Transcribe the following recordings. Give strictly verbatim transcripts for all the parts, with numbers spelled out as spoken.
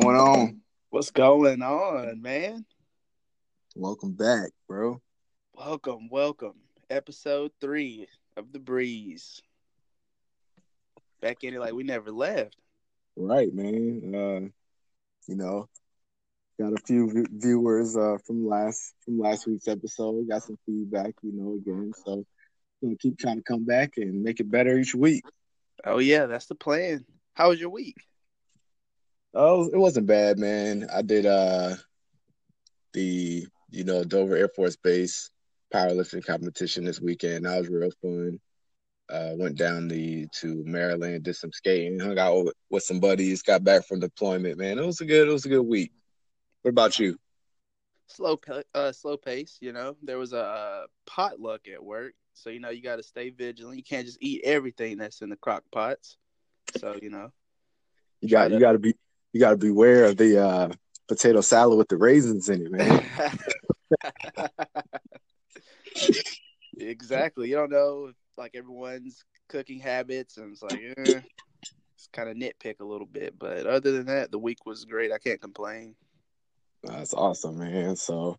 Going on. What's going on, man? Welcome back, bro. Welcome, welcome. Episode three of The Breeze. Back in it like we never left. Right, man. Uh, you know, got a few v- viewers uh, from last from last week's episode. Got some feedback, you know, again. So we'll keep trying to come back and make it better each week. Oh yeah, that's the plan. How was your week? Oh, it wasn't bad, man. I did uh, the, you know, Dover Air Force Base powerlifting competition this weekend. That was real fun. Uh, went down the, to Maryland, did some skating, hung out with, with some buddies, got back from deployment, man. It was a good, it was a good week. What about you? Slow, uh, slow pace, you know. There was a potluck at work, so, you know, you got to stay vigilant. You can't just eat everything that's in the crock pots. So, you know. You got to, you got to be... You gotta beware of the uh, potato salad with the raisins in it, man. Exactly. You don't know, like, everyone's cooking habits, and it's like, eh, it's kind of nitpick a little bit. But other than that, the week was great. I can't complain. That's awesome, man. So,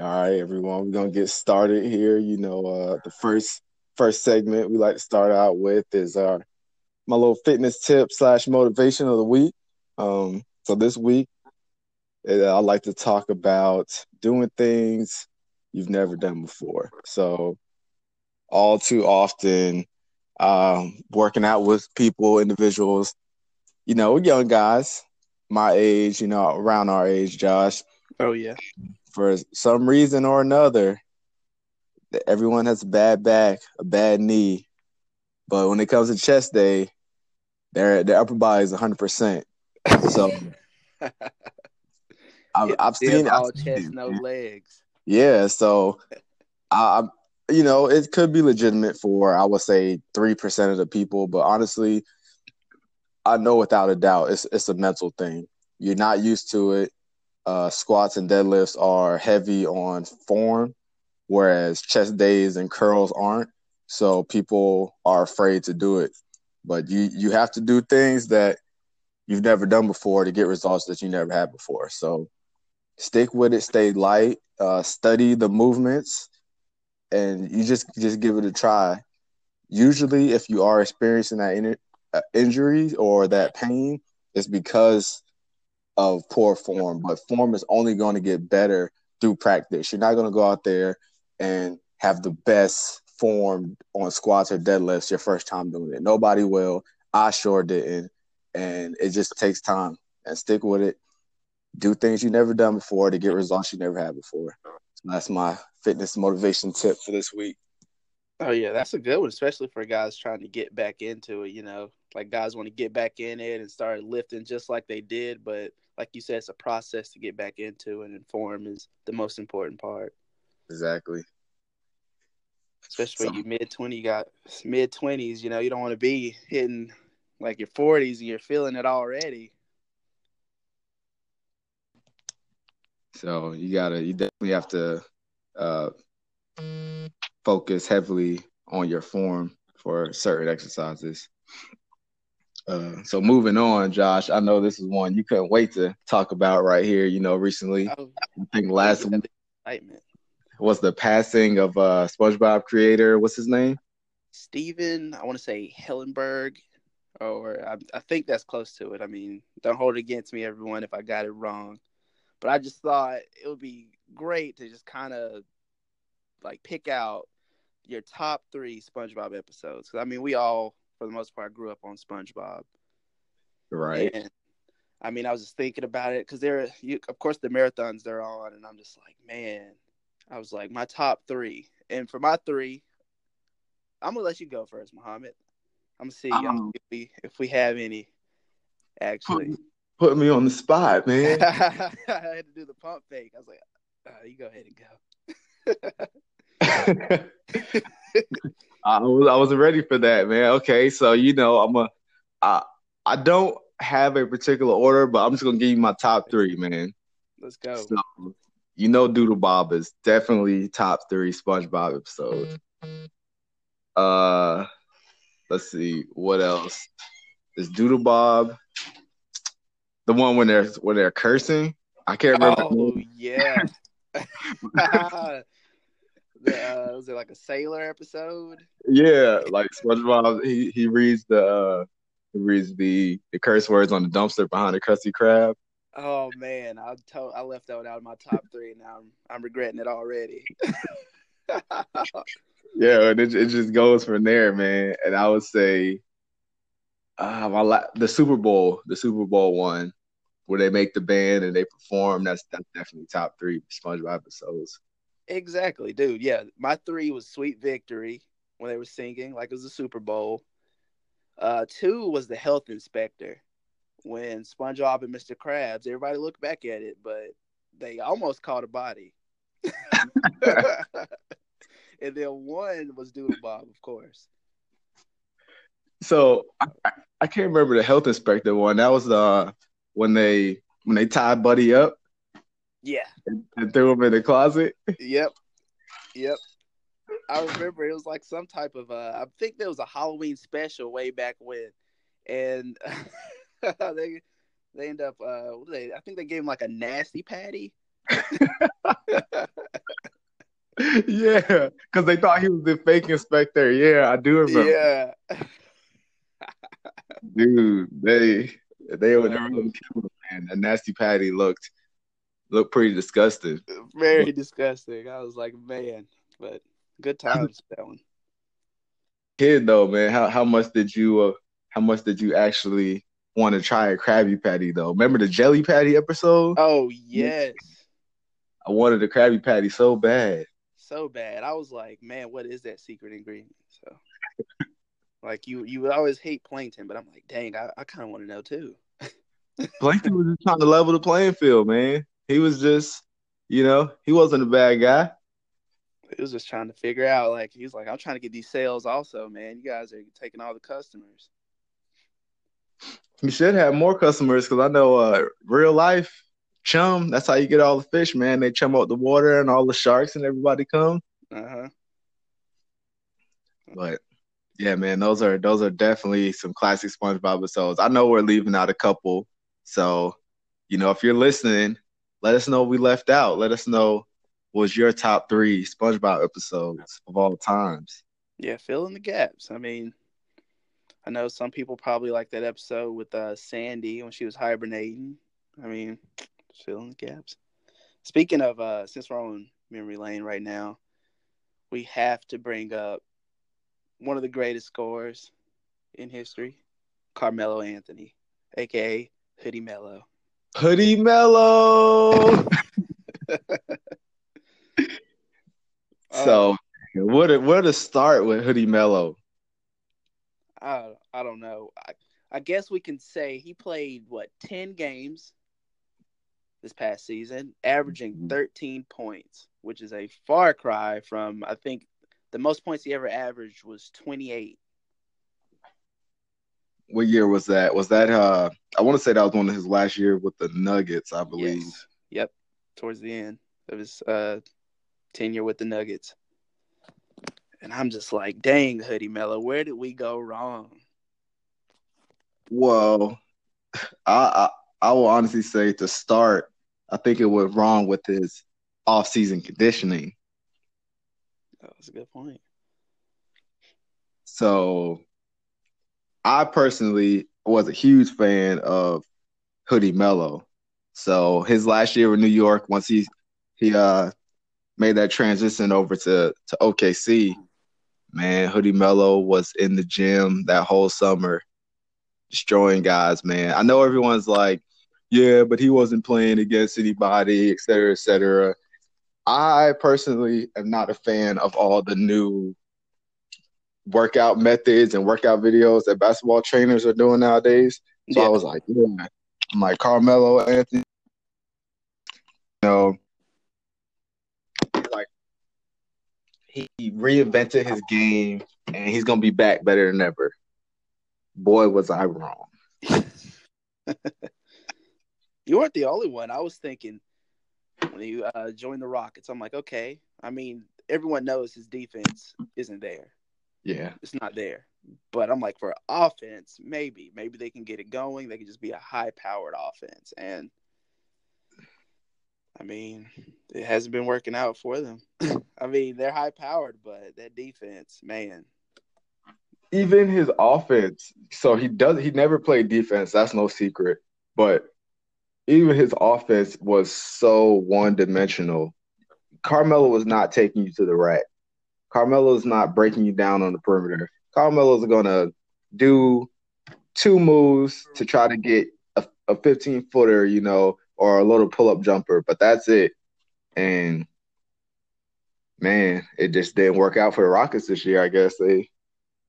all right, everyone, we're gonna get started here. You know, uh, the first first segment we like to start out with is our my little fitness tip slash motivation of the week. Um, so this week, I like to talk about doing things you've never done before. So all too often, um, working out with people, individuals, you know, young guys, my age, you know, around our age, Josh. Oh, yeah. For some reason or another, everyone has a bad back, a bad knee. But when it comes to chest day, their, their upper body is one hundred percent. So, I've, I've seen all I've chest, seen, no legs. Yeah, so I, you know, it could be legitimate for, I would say, three percent of the people, but honestly, I know without a doubt it's it's a mental thing. You're not used to it. Uh, squats and deadlifts are heavy on form, whereas chest days and curls aren't. So people are afraid to do it, but you you have to do things that you've never done before to get results that you never had before. So stick with it, stay light, uh, study the movements, and you just just give it a try. Usually, if you are experiencing that in, uh, injury or that pain, it's because of poor form. But form is only going to get better through practice. You're not going to go out there and have the best form on squats or deadlifts your first time doing it. Nobody will. I sure didn't. And it just takes time, and stick with it. Do things you've never done before to get results you never had before. So that's my fitness motivation tip for this week. Oh, yeah, that's a good one, especially for guys trying to get back into it, you know. Like, guys want to get back in it and start lifting just like they did. But like you said, it's a process to get back into it, and form is the most important part. Exactly. Especially so, when you mid-twenty got mid-twenties, you know, you don't want to be hitting – like your forties and you're feeling it already. So you gotta, you definitely have to uh, focus heavily on your form for certain exercises. Uh, so moving on, Josh, I know this is one you couldn't wait to talk about right here. You know, recently, oh, I think last week was the passing of uh, SpongeBob creator. What's his name? Stephen, I want to say Hillenburg. Or I, I think that's close to it. I mean, don't hold it against me, everyone, if I got it wrong. But I just thought it would be great to just kind of, like, pick out your top three SpongeBob episodes. Because, I mean, we all, for the most part, grew up on SpongeBob. Right. And, I mean, I was just thinking about it. Because, they're, you, of course, the marathons they're on. And I'm just like, man. I was like, my top three. And for my three, I'm going to let you go first, Muhammad. I'm gonna see um, I'm gonna if, we, if we have any. Actually, put, put me on the spot, man. I had to do the pump fake. I was like, oh, "You go ahead and go." I was I wasn't ready for that, man. Okay, so you know, I'm a I I don't have a particular order, but I'm just gonna give you my top three, man. Let's go. So, you know, Doodle Bob is definitely top three SpongeBob episodes. Uh. Let's see, what else? It's Doodle Bob. The one when they're when they're cursing. I can't remember. Oh yeah. uh, was it like a sailor episode? Yeah, like SpongeBob. He he reads the uh, he reads the, the curse words on the dumpster behind the Krusty Krab. Oh man, I told I left that one out of my top three, and I'm I'm regretting it already. Yeah, it it just goes from there, man. And I would say, uh, my la- the Super Bowl, the Super Bowl one, where they make the band and they perform. That's that's definitely top three SpongeBob episodes. Exactly, dude. Yeah, my three was Sweet Victory when they were singing, like it was the Super Bowl. Uh, two was the Health Inspector. When SpongeBob and Mister Krabs, everybody looked back at it, but they almost caught a body. And then one was Doodle Bob, of course. So I, I can't remember the Health Inspector one. That was uh, when they when they tied Buddy up. Yeah. And, and threw him in the closet. Yep. Yep. I remember it was like some type of uh, I think there was a Halloween special way back when, and. they they end up uh what they I think they gave him like a nasty patty. Yeah, because they thought he was the fake inspector. Yeah, I do remember. Yeah. Dude, they they were really killing, man. A nasty patty looked looked pretty disgusting. Very disgusting. I was like, man, but good times that one. Kid though, man, how how much did you uh, how much did you actually want to try a Krabby Patty though? Remember the Jelly Patty episode? Oh yes, I wanted a Krabby Patty so bad, so bad. I was like, man, what is that secret ingredient? So, like you, you would always hate Plankton, but I'm like, dang, I, I kind of want to know too. Plankton was just trying to level the playing field, man. He was just, you know, he wasn't a bad guy. He was just trying to figure out, like, he was like, I'm trying to get these sales, also, man. You guys are taking all the customers. You should have more customers because I know uh, real life chum. That's how you get all the fish, man. They chum out the water and all the sharks and everybody come. Uh huh. But yeah, man, those are those are definitely some classic SpongeBob episodes. I know we're leaving out a couple, so you know if you're listening, let us know what we left out. Let us know what was your top three SpongeBob episodes of all times. Yeah, fill in the gaps. I mean. I know some people probably like that episode with uh, Sandy when she was hibernating. I mean, filling the gaps. Speaking of, uh, since we're on memory lane right now, we have to bring up one of the greatest scorers in history, Carmelo Anthony, a k a. Hoodie Mello. Hoodie Mello! So, um, where to, where to start with Hoodie Mello? I, I don't know. I, I guess we can say he played, what, ten games this past season, averaging thirteen points, which is a far cry from, I think, the most points he ever averaged was twenty-eight. What year was that? Was that, uh, I want to say that was one of his last year with the Nuggets, I believe. Yes. Yep, towards the end of his uh, tenure with the Nuggets. And I'm just like, dang, Hoodie Mello, where did we go wrong? Well, I, I I will honestly say to start, I think it went wrong with his off-season conditioning. Oh, that's a good point. So, I personally was a huge fan of Hoodie Mello. So, his last year with New York, once he he uh made that transition over to, to O K C, man, Hoodie Mello was in the gym that whole summer destroying guys, man. I know everyone's like, yeah, but he wasn't playing against anybody, et cetera, et cetera. I personally am not a fan of all the new workout methods and workout videos that basketball trainers are doing nowadays. So yeah. I was like, yeah, I'm like Carmelo Anthony, you know, he reinvented his game, and he's going to be back better than ever. Boy, was I wrong. You weren't the only one. I was thinking when he uh, joined the Rockets, I'm like, okay. I mean, everyone knows his defense isn't there. Yeah. It's not there. But I'm like, for offense, maybe. Maybe they can get it going. They can just be a high-powered offense. And, I mean, it hasn't been working out for them. I mean, they're high-powered, but that defense, man. Even his offense. So he does. He never played defense. That's no secret. But even his offense was so one-dimensional. Carmelo was not taking you to the rack. Carmelo's not breaking you down on the perimeter. Carmelo's going to do two moves to try to get a, a fifteen-footer, you know, or a little pull-up jumper, but that's it. And, man, it just didn't work out for the Rockets this year, I guess. They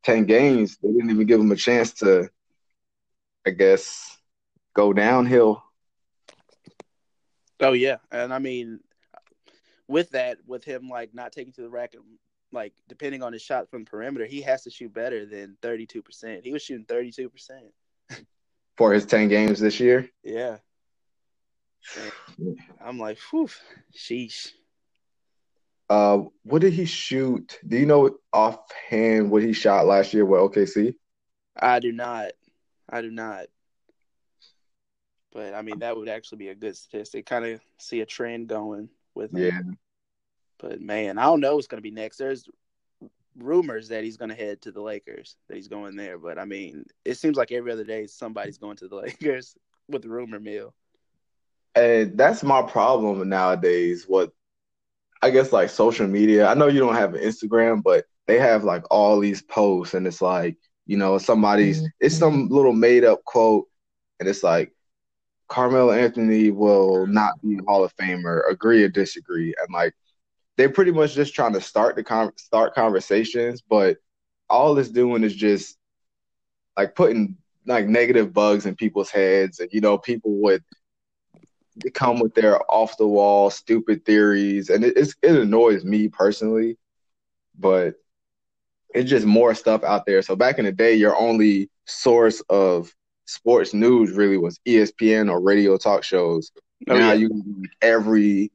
ten games, they didn't even give them a chance to, I guess, go downhill. Oh, yeah, and, I mean, with that, with him, like, not taking to the rack and, like, depending on his shot from the perimeter, he has to shoot better than thirty-two percent. He was shooting thirty-two percent. For his ten games this year? Yeah. And I'm like, whew, sheesh. Uh, what did he shoot? Do you know offhand what he shot last year with O K C? I do not. I do not. But, I mean, that would actually be a good statistic. Kind of see a trend going with him. Yeah. But, man, I don't know what's going to be next. There's rumors that he's going to head to the Lakers, that he's going there. But, I mean, it seems like every other day somebody's going to the Lakers with the rumor mill. And that's my problem nowadays. What I guess, like, social media. I know you don't have an Instagram, but they have, like, all these posts. And it's like, you know, somebody's – it's some little made-up quote. And it's like, Carmelo Anthony will not be a Hall of Famer. Agree or disagree. And, like, they're pretty much just trying to start the con- start conversations, but all it's doing is just like putting like negative bugs in people's heads, and you know, people would they come with their off the wall stupid theories, and it it's, it annoys me personally. But it's just more stuff out there. So back in the day, your only source of sports news really was E S P N or radio talk shows. Oh, now yeah. You can get every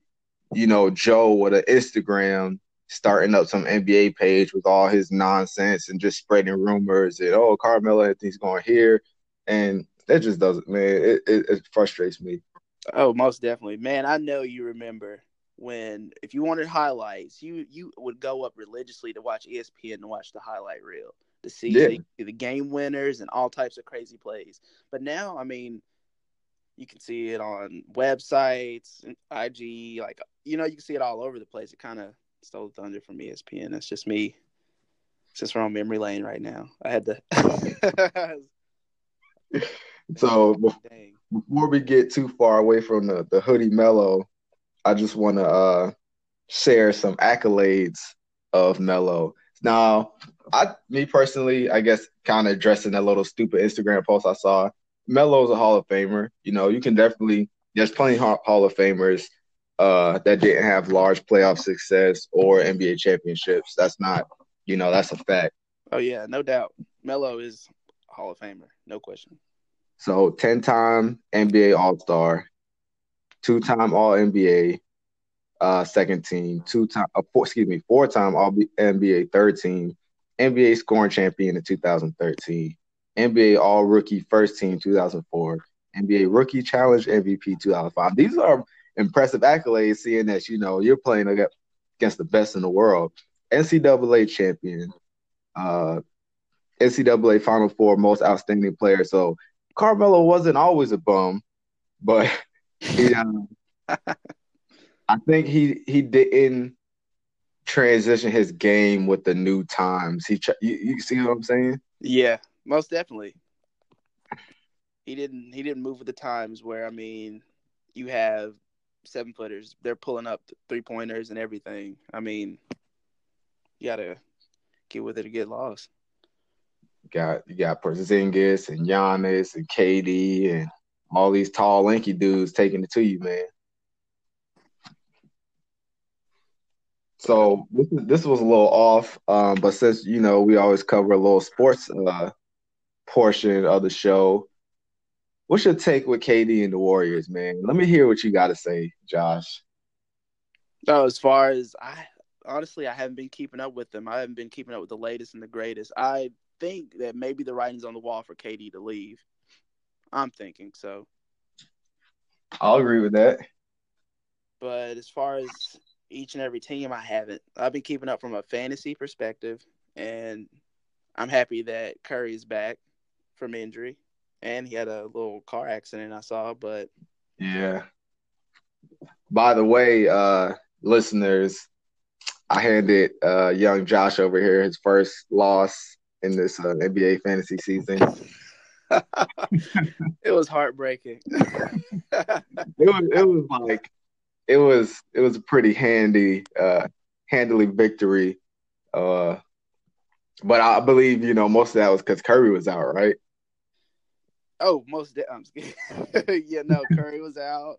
you know, Joe with an Instagram starting up some N B A page with all his nonsense and just spreading rumors that, oh, Carmelo Anthony's going here. And that just doesn't, man. It, it, it frustrates me. Oh, most definitely. Man, I know you remember when, if you wanted highlights, you, you would go up religiously to watch E S P N and watch the highlight reel to see yeah. the, the game winners and all types of crazy plays. But now, I mean, you can see it on websites, I G, like, you know, you can see it all over the place. It kind of stole the thunder from E S P N. That's just me. It's just wrong memory lane right now. I had to. So Dang. Before we get too far away from the, the hoodie Melo, I just want to uh, share some accolades of Melo. Now, I, me personally, I guess kind of addressing that little stupid Instagram post I saw, Melo's a Hall of Famer. You know, you can definitely – there's plenty of Hall of Famers uh, that didn't have large playoff success or N B A championships. That's not – you know, that's a fact. Oh, yeah, no doubt. Melo is a Hall of Famer, no question. So, ten-time N B A All-Star, two-time All-N B A uh, second team, two-time uh, – excuse me, four-time All-N B A third team, N B A scoring champion in two thousand thirteen. N B A All-Rookie First Team two thousand four, N B A Rookie Challenge M V P two thousand five. These are impressive accolades seeing that, you know, you're playing against the best in the world. N C double A champion, uh, N C double A Final Four most outstanding player. So Carmelo wasn't always a bum, but he, um, I think he, he didn't transition his game with the new times. He you, you see what I'm saying? Yeah. Most definitely. He didn't he didn't move with the times where, I mean, you have seven-footers. They're pulling up three-pointers and everything. I mean, you got to get with it or get lost. You got, you got Porzingis and Giannis and K D and all these tall, lanky dudes taking it to you, man. So this, is, this was a little off, um, but since, you know, we always cover a little sports uh, portion of the show, what's your take with K D and the Warriors, man? Let me hear what you got to say, Josh. No, as far as I honestly, I haven't been keeping up with them. I haven't been keeping up with the latest and the greatest. I think that maybe the writing's on the wall for K D to leave. I'm thinking so. I'll agree with that. But as far as each and every team, I haven't. I've been keeping up from a fantasy perspective, and I'm happy that Curry is back from injury. And he had a little car accident I saw, but... Yeah. By the way, uh, listeners, I handed uh, young Josh over here his first loss in this uh, N B A fantasy season. It was heartbreaking. it was it was like it was it was a pretty handy uh, handily victory, uh, but I believe you know most of that was because Curry was out, right? Oh, most de- I'm scared. Yeah, no, Curry was out,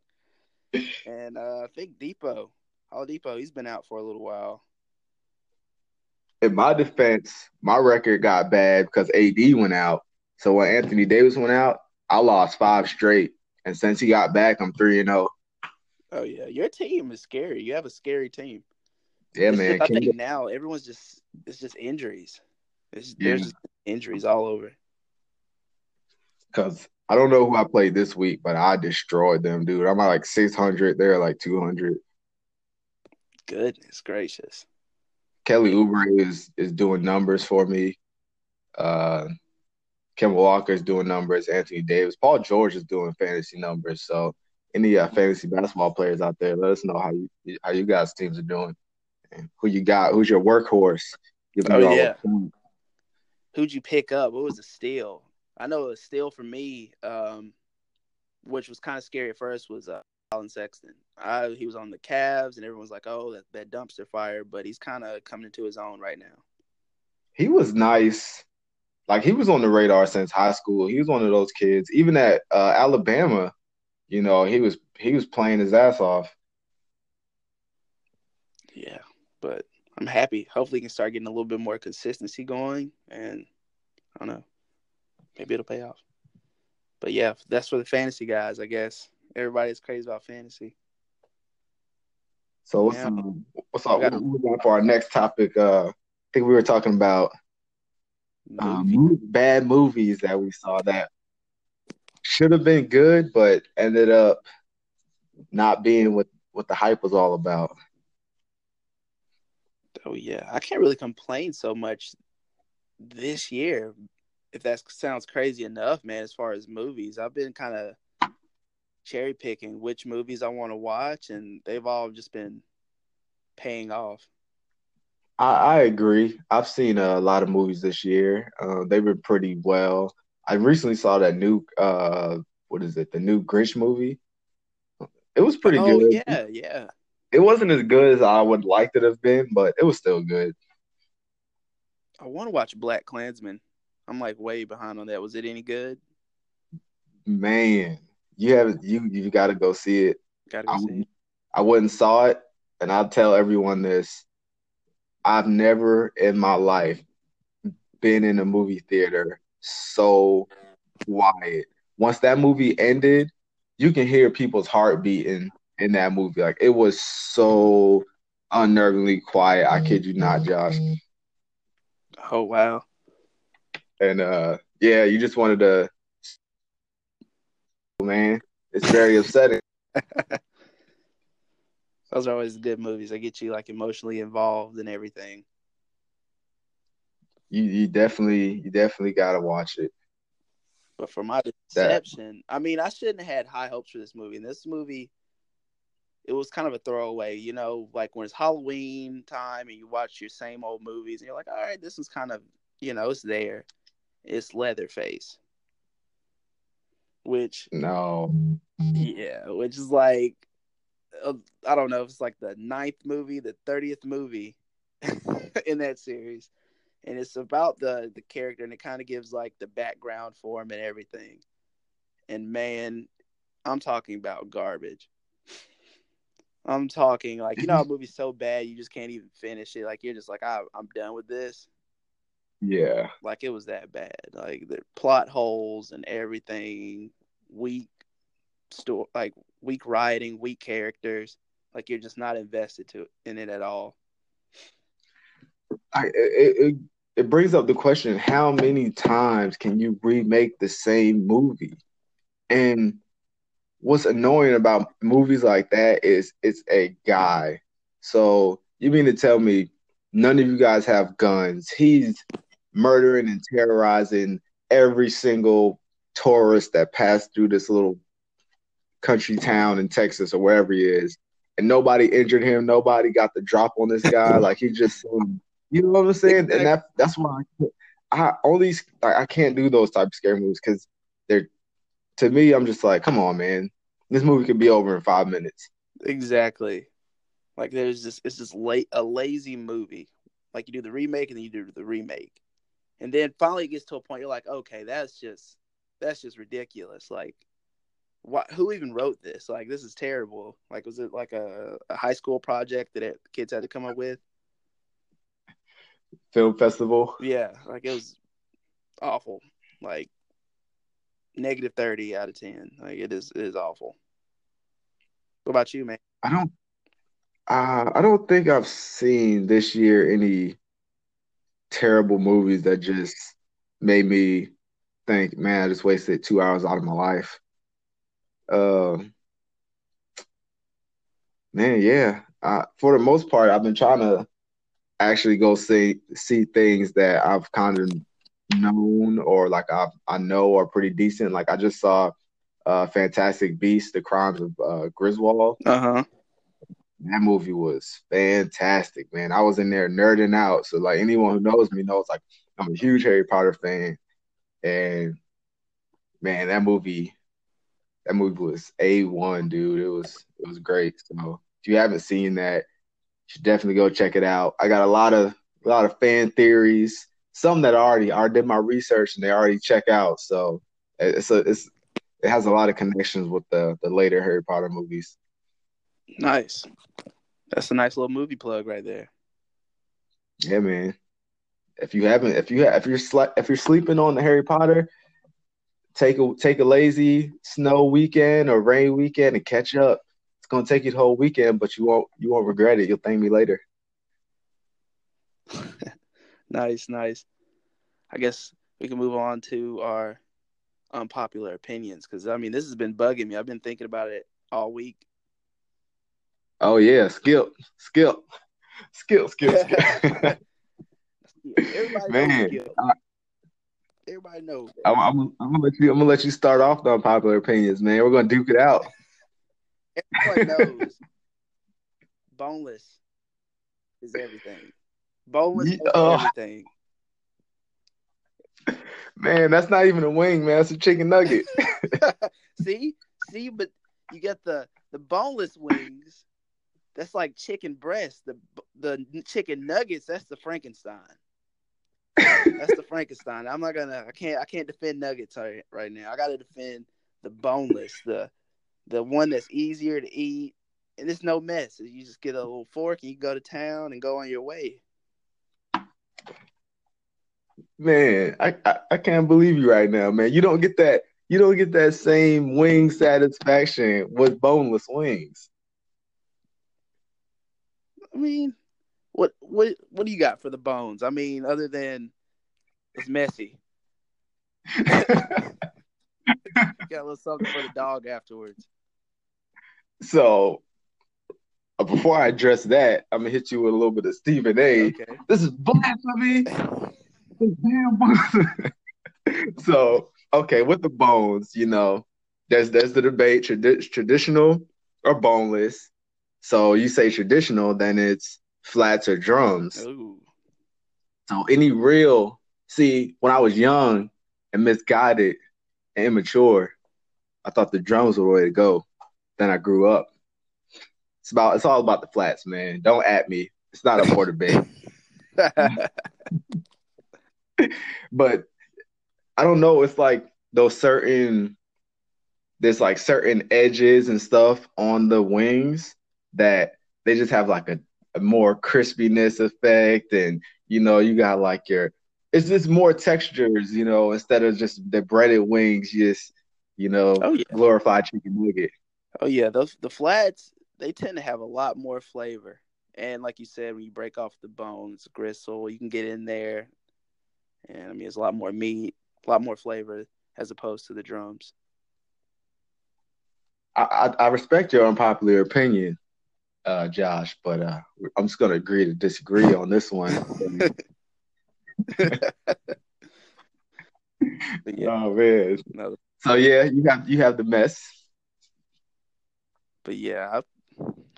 and uh, I think Depot, All Depot, he's been out for a little while. In my defense, my record got bad because A D went out. So when Anthony Davis went out, I lost five straight. And since he got back, I'm three and oh. Oh, yeah. Your team is scary. You have a scary team. Yeah, it's man. Just, I Can think you... now everyone's just – it's just injuries. It's, yeah. There's just injuries all over. Because I don't know who I played this week, but I destroyed them, dude. I'm at like six hundred. They're at like two hundred. Goodness gracious. Kelly Oubre is, is doing numbers for me. Uh, Kemba Walker is doing numbers. Anthony Davis. Paul George is doing fantasy numbers. So any uh, fantasy basketball players out there, let us know how you how you guys' teams are doing. And who you got? Who's your workhorse? Give me oh, yeah. Who'd you pick up? What was the steal? I know a steal for me, um, which was kind of scary at first, was uh, Colin Sexton. I, he was on the Cavs, and everyone's like, oh, that, that dumpster fire. But he's kind of coming into his own right now. He was nice. Like, he was on the radar since high school. He was one of those kids. Even at uh, Alabama, you know, he was he was playing his ass off. Yeah, but I'm happy. Hopefully he can start getting a little bit more consistency going. And I don't know. Maybe it'll pay off. But, yeah, that's for the fantasy guys, I guess. Everybody's crazy about fantasy. So what's yeah. um, what's up? Gotta, we're going for our next topic. Uh, I think we were talking about um, movie. bad movies that we saw that should have been good, but ended up not being what, what the hype was all about. Oh yeah, I can't really complain so much this year. If that sounds crazy enough, man. As far as movies, I've been kind of cherry picking which movies I want to watch, and they've all just been paying off. I, I agree. I've seen a lot of movies this year. Uh, they've been pretty well. I recently saw that new, uh, what is it? The new Grinch movie. It was pretty oh, good. Yeah, yeah. It wasn't as good as I would like it to have been, but it was still good. I want to watch Black Klansman. I'm like way behind on that. Was it any good? Man. You have you you got to go see it. Got to see it. I went and saw it, and I'll tell everyone this: I've never in my life been in a movie theater so quiet. Once that movie ended, you can hear people's heart beating in that movie. Like it was so unnervingly quiet. I kid you not, Josh. Oh wow! And uh, yeah, you just wanted to. Man, it's very upsetting. Those are always good movies. They get you like emotionally involved in everything. You you definitely you definitely gotta watch it. But for my deception, that... I mean, I shouldn't have had high hopes for this movie. And this movie, it was kind of a throwaway. You know, like when it's Halloween time and you watch your same old movies, and you're like, all right, this is kind of you know, it's there. It's Leatherface. Which no, yeah, which is like uh, I don't know if it's like the ninth movie, the thirtieth movie in that series, and it's about the the character, and it kind of gives like the background for him and everything. And man, I'm talking about garbage. I'm talking like you know, a movie's so bad you just can't even finish it. Like you're just like I, I'm done with this. Yeah. Like, it was that bad. Like, the plot holes and everything, weak story, like, weak writing, weak characters. Like, you're just not invested to in it at all. I, it, it it brings up the question, how many times can you remake the same movie? And what's annoying about movies like that is it's a guy. So you mean to tell me none of you guys have guns? He's murdering and terrorizing every single tourist that passed through this little country town in Texas or wherever he is. And nobody injured him. Nobody got the drop on this guy. Like, he just, you know what I'm saying? And that, that's why I, I only like, I can't do those type of scary movies because they're, to me, I'm just like, come on, man. This movie could be over in five minutes. Exactly. Like, there's just, it's just la- a lazy movie. Like, you do the remake and then you do the remake. And then finally it gets to a point you're like, okay, that's just, that's just ridiculous. Like, Why, who even wrote this? Like, this is terrible. Like, was it like a, a high school project that it, kids had to come up with? Film festival? Yeah. Like, it was awful. Like, negative thirty out of ten. Like, it is, it is awful. What about you, man? I don't uh, I don't think I've seen this year any terrible movies that just made me think, man, I just wasted two hours out of my life. Uh, man, yeah. I, for the most part, I've been trying to actually go see see things that I've kind of known or like I I know are pretty decent. Like, I just saw uh, Fantastic Beasts, The Crimes of uh, Grindelwald. Uh huh. That movie was fantastic, man. I was in there nerding out. So, like, anyone who knows me knows, like, I'm a huge Harry Potter fan, and man, that movie. That movie was A one, dude. It was it was great. So if you haven't seen that, you should definitely go check it out. I got a lot of a lot of fan theories, some that I already I did my research and they already check out. So it's a, it's it has a lot of connections with the the later Harry Potter movies. Nice. That's a nice little movie plug right there. Yeah, man. If you haven't, if you if you're sli- if you're sleeping on the Harry Potter. Take a take a lazy snow weekend or rain weekend and catch up. It's gonna take you the whole weekend, but you won't you won't regret it. You'll thank me later. Nice, nice. I guess we can move on to our unpopular opinions because I mean this has been bugging me. I've been thinking about it all week. Oh yeah, Skip, Skip, Skip, Skip, Skip. Everybody man. Skip. I- Everybody knows. I'm, I'm, I'm gonna let you. I'm gonna let you start off the unpopular opinions, man. We're gonna duke it out. Everyone knows. Boneless is everything. Boneless yeah. is everything. Man, that's not even a wing, man. That's a chicken nugget. see, see, but you get the the boneless wings. That's like chicken breast. The the chicken nuggets. That's the Frankenstein. That's the Frankenstein. I'm not gonna. I can't. I can't defend nuggets right now. I gotta defend the boneless, the the one that's easier to eat, and it's no mess. You just get a little fork and you go to town and go on your way. Man, I, I, I can't believe you right now, man. You don't get that. You don't get that same wing satisfaction with boneless wings. I mean. What what what do you got for the bones? I mean, other than it's messy. Got a little something for the dog afterwards. So, before I address that, I'm gonna hit you with a little bit of Stephen A. Okay. This is blasphemy. So, okay, with the bones, you know, there's there's the debate: trad- traditional or boneless. So you say traditional, then it's flats or drums. Ooh. So any real see when I was young and misguided and immature, I thought the drums were the way to go. Then I grew up. It's about it's all about the flats, man. Don't at me. It's not a quarter bait. But I don't know. It's like those certain there's like certain edges and stuff on the wings that they just have like a A more crispiness effect, and you know you got like your it's just more textures, you know, instead of just the breaded wings, just you know oh, yeah. glorified chicken nugget. Oh yeah, those the flats they tend to have a lot more flavor, and like you said, when you break off the bones, gristle, you can get in there. And I mean, it's a lot more meat, a lot more flavor as opposed to the drums. I, I, I respect your unpopular opinion, uh, Josh, but uh, I'm just going to agree to disagree on this one. Yeah. Oh man! No. So yeah, you have you have the mess. But yeah, I,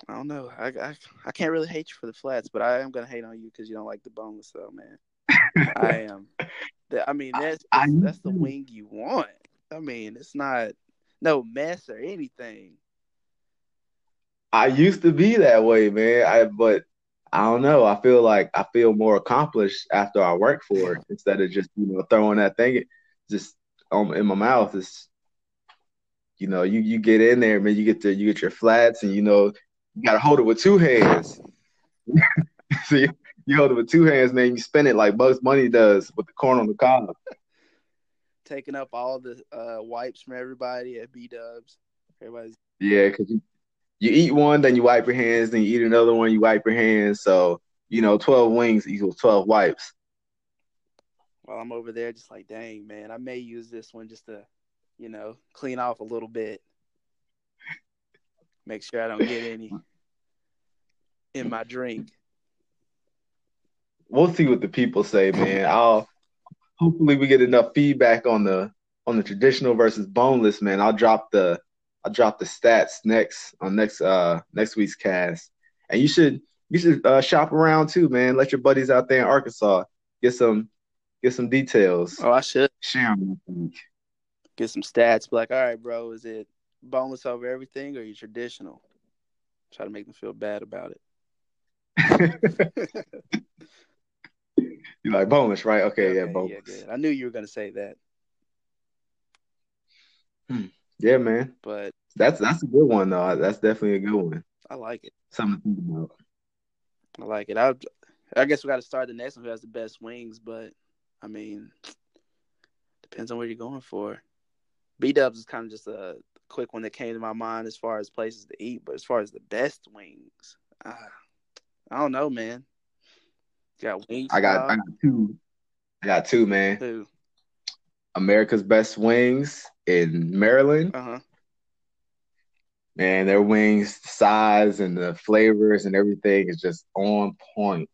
I don't know. I, I I can't really hate you for the flats, but I am gonna hate on you because you don't like the boneless, though, man. I am. I mean, that's I, I, that's the wing you want. I mean, it's not no mess or anything. I used to be that way, man. I but. I don't know. I feel like I feel more accomplished after I work for it instead of just, you know, throwing that thing just um, in my mouth. It's, you know, you, you get in there, man, you get to, you get your flats and, you know, you got to hold it with two hands. So you, you hold it with two hands, man, you spin it like Bugs Bunny does with the corn on the cob. Taking up all the uh, wipes from everybody at B-dubs. Everybody's Yeah, because you You eat one, then you wipe your hands, then you eat another one, you wipe your hands. So, you know, twelve wings equals twelve wipes. Well, I'm over there just like, dang, man, I may use this one just to, you know, clean off a little bit. Make sure I don't get any in my drink. We'll see what the people say, man. I'll hopefully we get enough feedback on the on the traditional versus boneless, man. I'll drop the I'll drop the stats next on next uh next week's cast, and you should you should uh, shop around too, man. Let your buddies out there in Arkansas get some get some details. Oh, I should share them. I think. Get some stats. Be like, all right, bro, is it boneless over everything or are you traditional? Try to make them feel bad about it. You like boneless, right? Okay, okay yeah, boneless. Yeah, I knew you were gonna say that. Hmm. Yeah, man. But that's that's a good one, though. That's definitely a good one. I like it. Something to think about. I like it. I I guess we got to start the next one who has the best wings, but, I mean, depends on what you're going for. B-Dubs is kind of just a quick one that came to my mind as far as places to eat, but as far as the best wings, uh, I don't know, man. You got wings? I got, I got two. I got two, man. Two. America's Best Wings in Maryland. Uh-huh. Man, their wings, the size and the flavors and everything is just on point.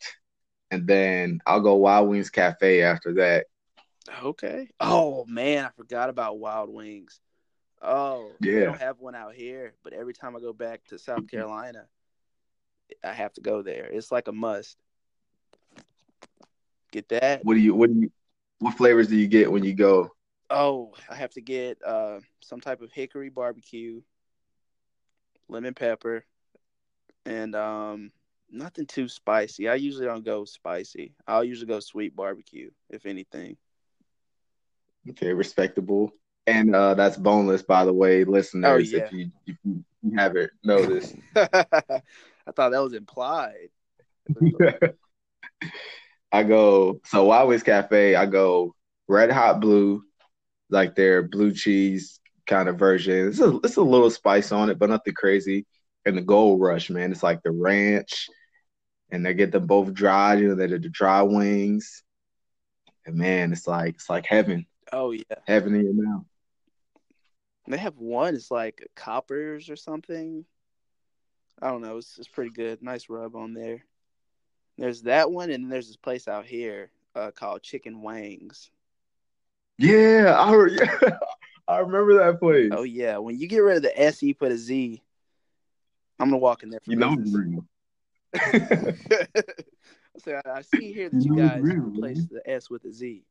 And then I'll go Wild Wings Cafe after that. Okay. Oh, man, I forgot about Wild Wings. Oh, yeah. They don't have one out here, but every time I go back to South Carolina, I have to go there. It's like a must. Get that? What do you, what do you, What flavors do you get when you go? Oh, I have to get uh, some type of hickory barbecue, lemon pepper, and um, nothing too spicy. I usually don't go spicy. I'll usually go sweet barbecue, if anything. Okay, respectable. And uh, that's boneless, by the way, listeners, oh, yeah. if, you, if you haven't noticed. I thought that was implied. I go, so Wild Wings Cafe, I go Red Hot Blue, like their blue cheese kind of version. It's a, it's a little spice on it, but nothing crazy. And the Gold Rush, man, it's like the ranch. And they get them both dry, you know, they're the dry wings. And, man, it's like it's like heaven. Oh, yeah. Heaven in your mouth. They have one, it's like Coppers or something. I don't know, it's, it's pretty good. Nice rub on there. There's that one, and there's this place out here uh, called Chicken Wings. Yeah, I re- I remember that place. Oh, yeah. When you get rid of the S, you put a Z. I'm going to walk in there. For you know it's real. So I, I see here that you, you know guys real, replace man. the S with a Z.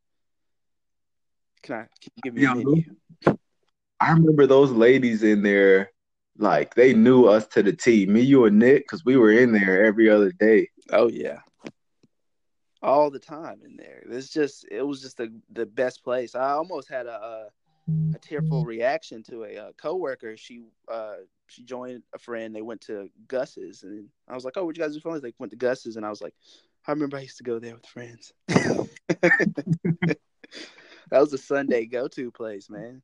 Can I can you give me yeah, a menu? I remember those ladies in there, like, they knew us to the T. Me, you, and Nick, because we were in there every other day. Oh, yeah. All the time in there. It's just, it was just the, the best place. I almost had a a, a tearful reaction to a, a coworker. She uh, she joined a friend. They went to Gus's. And I was like, oh, would you guys do fun? They went to Gus's. And I was like, I remember I used to go there with friends. That was a Sunday go-to place, man.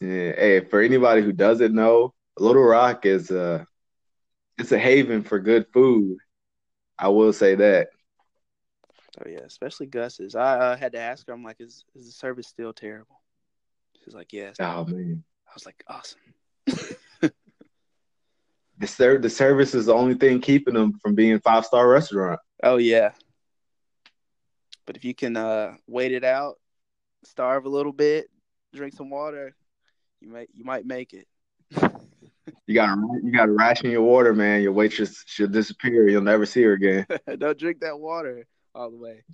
Yeah. Hey, for anybody who doesn't know, Little Rock is uh... – it's a haven for good food. I will say that. Oh yeah, especially Gus's. I uh, had to ask her. I'm like, is is the service still terrible? She's like, yes. Oh man. I was like, awesome. The serv- the service is the only thing keeping them from being a five star restaurant. Oh yeah. But if you can uh, wait it out, starve a little bit, drink some water, you might you might make it. You gotta you gotta ration your water, man. Your waitress should disappear. You'll never see her again. Don't drink that water all the way.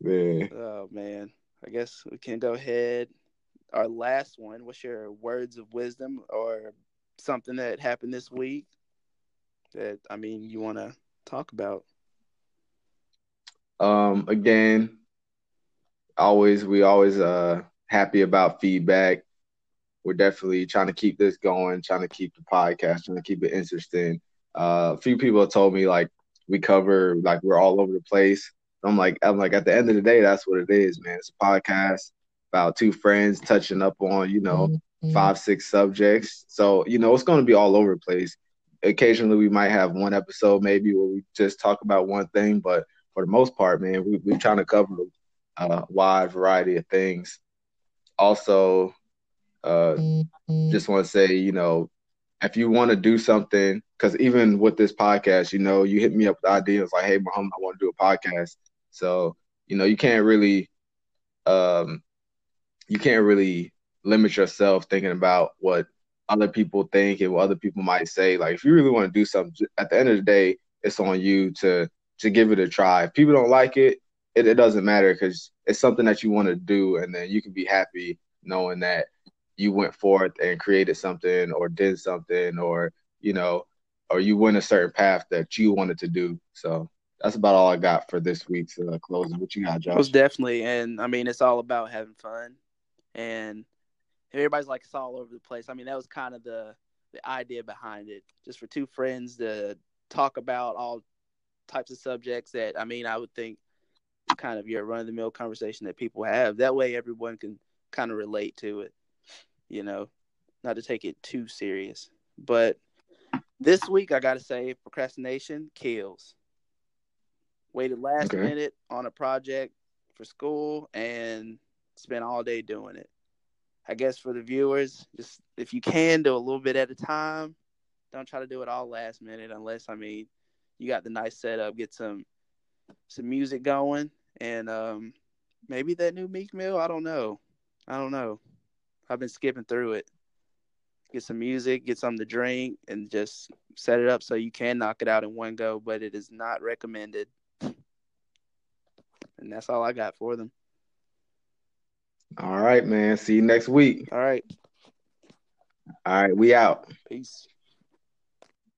Man. Oh man. I guess we can go ahead. Our last one. What's your words of wisdom or something that happened this week that I mean you want to talk about? Um. Again, always we always uh happy about feedback. We're definitely trying to keep this going, trying to keep the podcast, trying to keep it interesting. Uh, a few people have told me like we cover, like we're all over the place. I'm like, I'm like, at the end of the day, that's what it is, man. It's a podcast about two friends touching up on, you know, mm-hmm. five, six subjects. So, you know, it's going to be all over the place. Occasionally, we might have one episode maybe where we just talk about one thing, but for the most part, man, we, we're trying to cover a wide variety of things. Also. Uh, just want to say, you know, if you want to do something, because even with this podcast, you know, you hit me up with ideas like, hey, Muhammad, I want to do a podcast. So, you know, you can't really, um, you can't really limit yourself thinking about what other people think and what other people might say. Like, if you really want to do something, at the end of the day, it's on you to to give it a try. If people don't like it, it, it doesn't matter because it's something that you want to do, and then you can be happy knowing that you went forth and created something or did something or, you know, or you went a certain path that you wanted to do. So that's about all I got for this week's uh, closing. What you got, Josh? Most definitely. And, I mean, it's all about having fun. And everybody's like, it's all over the place. I mean, that was kind of the, the idea behind it, just for two friends to talk about all types of subjects that, I mean, I would think kind of your run-of-the-mill conversation that people have. That way everyone can kind of relate to it. You know, not to take it too serious. But this week, I got to say, procrastination kills. Waited last okay. minute on a project for school and spent all day doing it. I guess for the viewers, just if you can, do a little bit at a time. Don't try to do it all last minute unless, I mean, you got the nice setup, get some some music going. And um, maybe that new Meek Mill, I don't know. I don't know. I've been skipping through it. Get some music, get something to drink, and just set it up so you can knock it out in one go, but it is not recommended. And that's all I got for them. All right, man. See you next week. All right. All right. We out. Peace.